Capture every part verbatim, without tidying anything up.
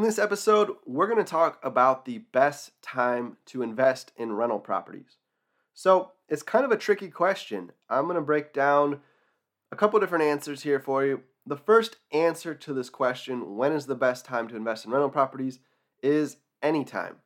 In this episode, we're going to talk about the best time to invest in rental properties. So it's kind of a tricky question. I'm going to break down a couple different answers here for you. The first answer to this question, when is the best time to invest in rental properties, is anytime.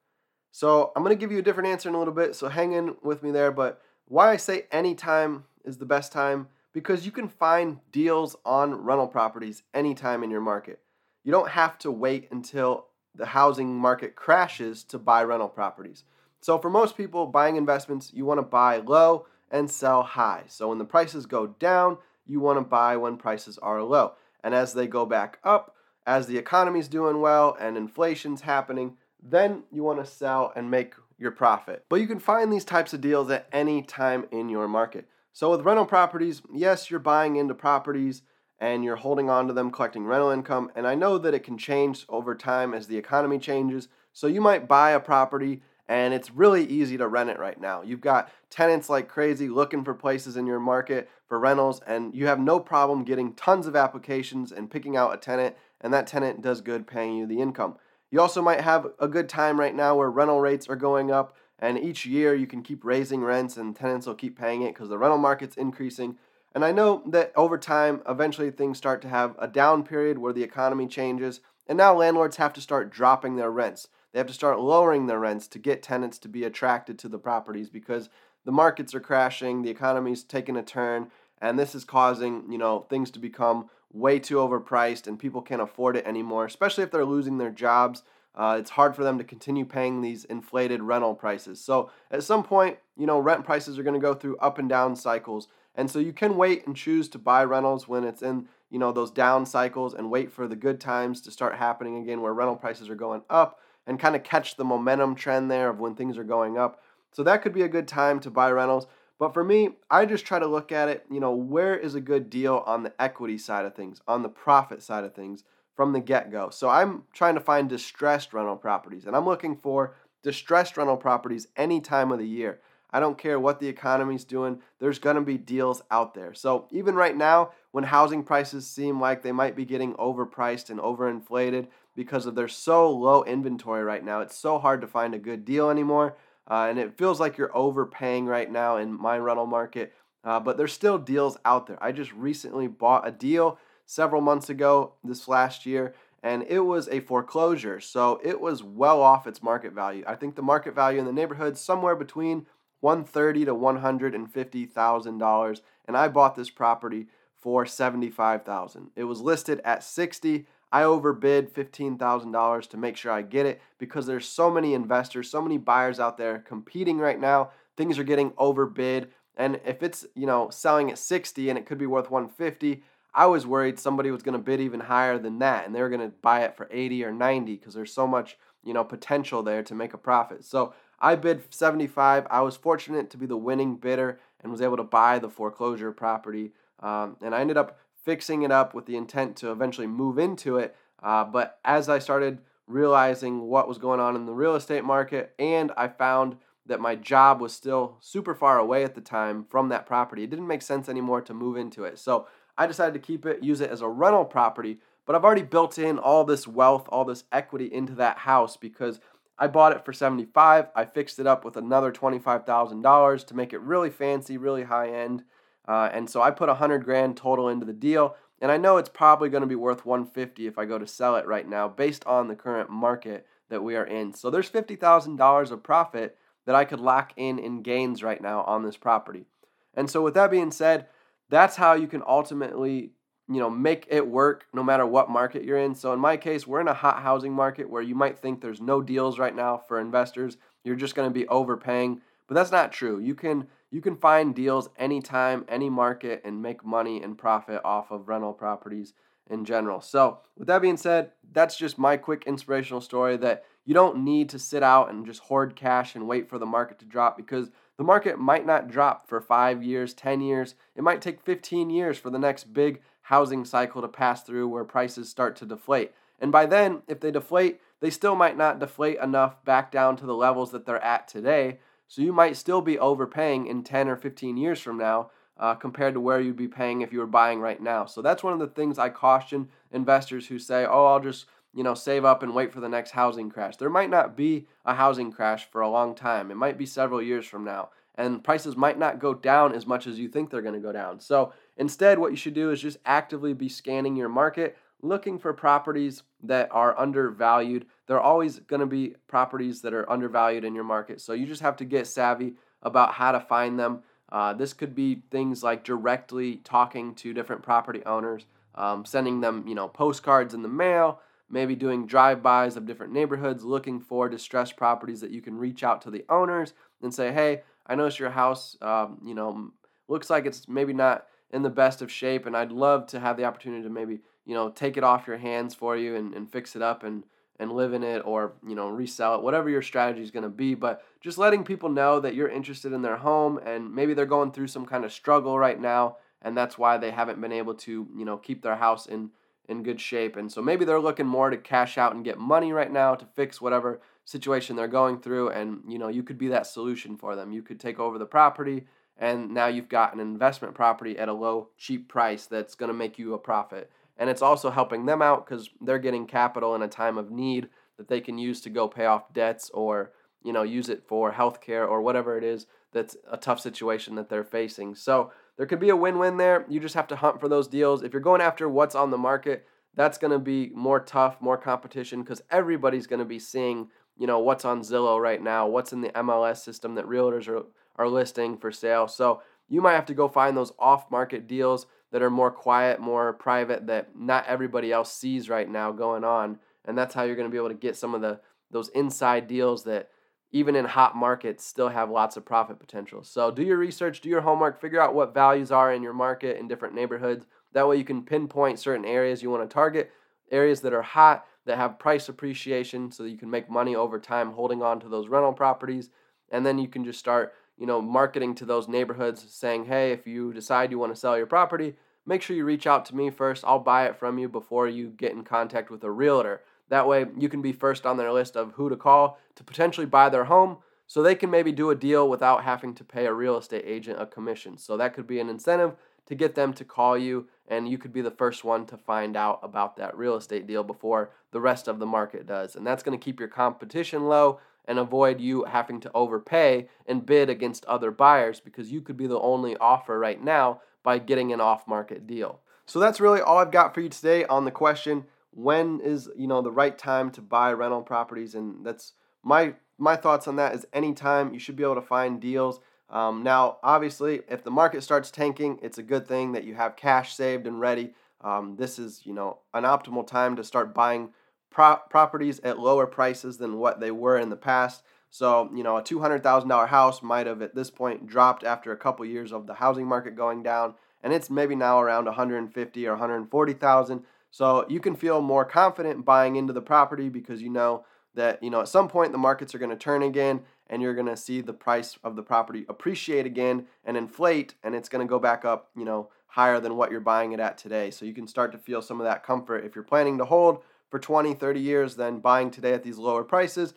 So I'm going to give you a different answer in a little bit, so hang in with me there. But why I say anytime is the best time, because you can find deals on rental properties anytime in your market. You don't have to wait until the housing market crashes to buy rental properties. So for most people buying investments, you want to buy low and sell high. So when the prices go down, you want to buy when prices are low. And as they go back up, as the economy's doing well and inflation's happening, then you want to sell and make your profit. But you can find these types of deals at any time in your market. So with rental properties, yes, you're buying into properties and you're holding on to them, collecting rental income. And I know that it can change over time as the economy changes. So you might buy a property and it's really easy to rent it right now. You've got tenants like crazy looking for places in your market for rentals, and you have no problem getting tons of applications and picking out a tenant, and that tenant does good paying you the income. You also might have a good time right now where rental rates are going up, and each year you can keep raising rents and tenants will keep paying it because the rental market's increasing. And I know that over time, eventually things start to have a down period where the economy changes, and now landlords have to start dropping their rents. They have to start lowering their rents to get tenants to be attracted to the properties because the markets are crashing, the economy's taking a turn, and this is causing, you know, things to become way too overpriced and people can't afford it anymore, especially if they're losing their jobs. Uh, it's hard for them to continue paying these inflated rental prices. So at some point, you know, rent prices are going to go through up and down cycles. And so you can wait and choose to buy rentals when it's in, you know, those down cycles and wait for the good times to start happening again where rental prices are going up and kind of catch the momentum trend there of when things are going up. So that could be a good time to buy rentals. But for me, I just try to look at it, you know, where is a good deal on the equity side of things, on the profit side of things, from the get-go. So I'm trying to find distressed rental properties, and I'm looking for distressed rental properties any time of the year. I don't care what the economy's doing, there's going to be deals out there. So even right now, when housing prices seem like they might be getting overpriced and overinflated because of there's so low inventory right now, it's so hard to find a good deal anymore, uh, and it feels like you're overpaying right now in my rental market, uh, but there's still deals out there. I just recently bought a deal several months ago this last year, and it was a foreclosure, so it was well off its market value. I think the market value in the neighborhood somewhere between one hundred thirty thousand dollars to one hundred fifty thousand dollars, and I bought this property for seventy-five thousand dollars. It was listed at sixty thousand dollars. I overbid fifteen thousand dollars to make sure I get it because there's so many investors, so many buyers out there competing right now. Things are getting overbid, and if it's, you know, selling at sixty and it could be worth one hundred fifty thousand dollars, I was worried somebody was going to bid even higher than that, and they were going to buy it for eighty or ninety because there's so much, you know, potential there to make a profit. So I bid seventy-five. I was fortunate to be the winning bidder and was able to buy the foreclosure property. Um, and I ended up fixing it up with the intent to eventually move into it. Uh, but as I started realizing what was going on in the real estate market, and I found that my job was still super far away at the time from that property, it didn't make sense anymore to move into it. So I decided to keep it, use it as a rental property, but I've already built in all this wealth, all this equity into that house because I bought it for seventy-five thousand dollars. I fixed it up with another twenty-five thousand dollars to make it really fancy, really high end. Uh, and so I put one hundred grand total into the deal, and I know it's probably going to be worth one hundred fifty thousand dollars if I go to sell it right now based on the current market that we are in. So there's fifty thousand dollars of profit that I could lock in in gains right now on this property. And so with that being said, that's how you can ultimately, you know, make it work no matter what market you're in. So in my case, we're in a hot housing market where you might think there's no deals right now for investors. You're just going to be overpaying, but that's not true. You can you can find deals anytime, any market, and make money and profit off of rental properties in general. So with that being said, that's just my quick inspirational story that you don't need to sit out and just hoard cash and wait for the market to drop because the market might not drop for five years, ten years. It might take fifteen years for the next big housing cycle to pass through where prices start to deflate. And by then, if they deflate, they still might not deflate enough back down to the levels that they're at today. So you might still be overpaying in ten or fifteen years from now uh, compared to where you'd be paying if you were buying right now. So that's one of the things I caution investors who say, oh, I'll just you know, save up and wait for the next housing crash. There might not be a housing crash for a long time. It might be several years from now, and prices might not go down as much as you think they're going to go down. So instead, what you should do is just actively be scanning your market, looking for properties that are undervalued. There are always going to be properties that are undervalued in your market. So you just have to get savvy about how to find them. Uh, this could be things like directly talking to different property owners, um, sending them, you know, postcards in the mail, maybe doing drive-bys of different neighborhoods, looking for distressed properties that you can reach out to the owners and say, hey, I noticed your house, um, you know, looks like it's maybe not in the best of shape, and I'd love to have the opportunity to maybe, you know, take it off your hands for you and, and fix it up and, and live in it, or, you know, resell it, whatever your strategy is going to be. But just letting people know that you're interested in their home, and maybe they're going through some kind of struggle right now, and that's why they haven't been able to, you know, keep their house in, in good shape. And so maybe they're looking more to cash out and get money right now to fix whatever situation they're going through, and, you know, you could be that solution for them. You could take over the property, and now you've got an investment property at a low, cheap price that's going to make you a profit. And it's also helping them out because they're getting capital in a time of need that they can use to go pay off debts, or, you know, use it for healthcare or whatever it is that's a tough situation that they're facing. So there could be a win-win there. You just have to hunt for those deals. If you're going after what's on the market, that's going to be more tough, more competition, because everybody's going to be seeing, you know, what's on Zillow right now, what's in the M L S system that realtors are, are listing for sale. So you might have to go find those off-market deals that are more quiet, more private, that not everybody else sees right now going on. And that's how you're going to be able to get some of the those inside deals that even in hot markets still have lots of profit potential. So do your research, do your homework, figure out what values are in your market in different neighborhoods. That way you can pinpoint certain areas you want to target, areas that are hot, that have price appreciation, so that you can make money over time holding on to those rental properties. And then you can just start, you know, marketing to those neighborhoods, saying, hey, if you decide you want to sell your property, make sure you reach out to me first. I'll buy it from you before you get in contact with a realtor. That way you can be first on their list of who to call to potentially buy their home, so they can maybe do a deal without having to pay a real estate agent a commission. So that could be an incentive to get them to call you, and you could be the first one to find out about that real estate deal before the rest of the market does. And that's going to keep your competition low and avoid you having to overpay and bid against other buyers, because you could be the only offer right now by getting an off-market deal. So that's really all I've got for you today on the question, when is, you know, the right time to buy rental properties? And that's my my thoughts on that is anytime you should be able to find deals. Um, now, obviously, if the market starts tanking, it's a good thing that you have cash saved and ready. Um, this is, you know, an optimal time to start buying pro- properties at lower prices than what they were in the past. So, you know, a two hundred thousand dollars house might have at this point dropped after a couple years of the housing market going down, and it's maybe now around one hundred fifty thousand dollars or one hundred forty thousand dollars. So you can feel more confident buying into the property, because you know that, you know, at some point the markets are going to turn again, and you're going to see the price of the property appreciate again and inflate, and it's going to go back up, you know, higher than what you're buying it at today. So you can start to feel some of that comfort. If you're planning to hold for twenty, thirty years, then buying today at these lower prices,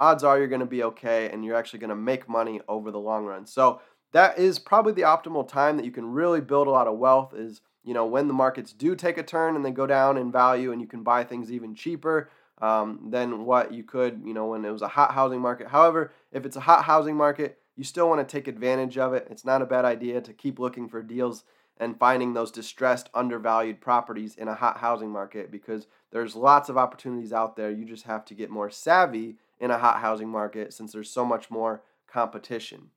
odds are you're going to be okay, and you're actually going to make money over the long run. So that is probably the optimal time that you can really build a lot of wealth is, you know, when the markets do take a turn and they go down in value, and you can buy things even cheaper um, than what you could, you know, when it was a hot housing market. However, if it's a hot housing market, you still want to take advantage of it. It's not a bad idea to keep looking for deals and finding those distressed, undervalued properties in a hot housing market, because there's lots of opportunities out there. You just have to get more savvy in a hot housing market, since there's so much more competition.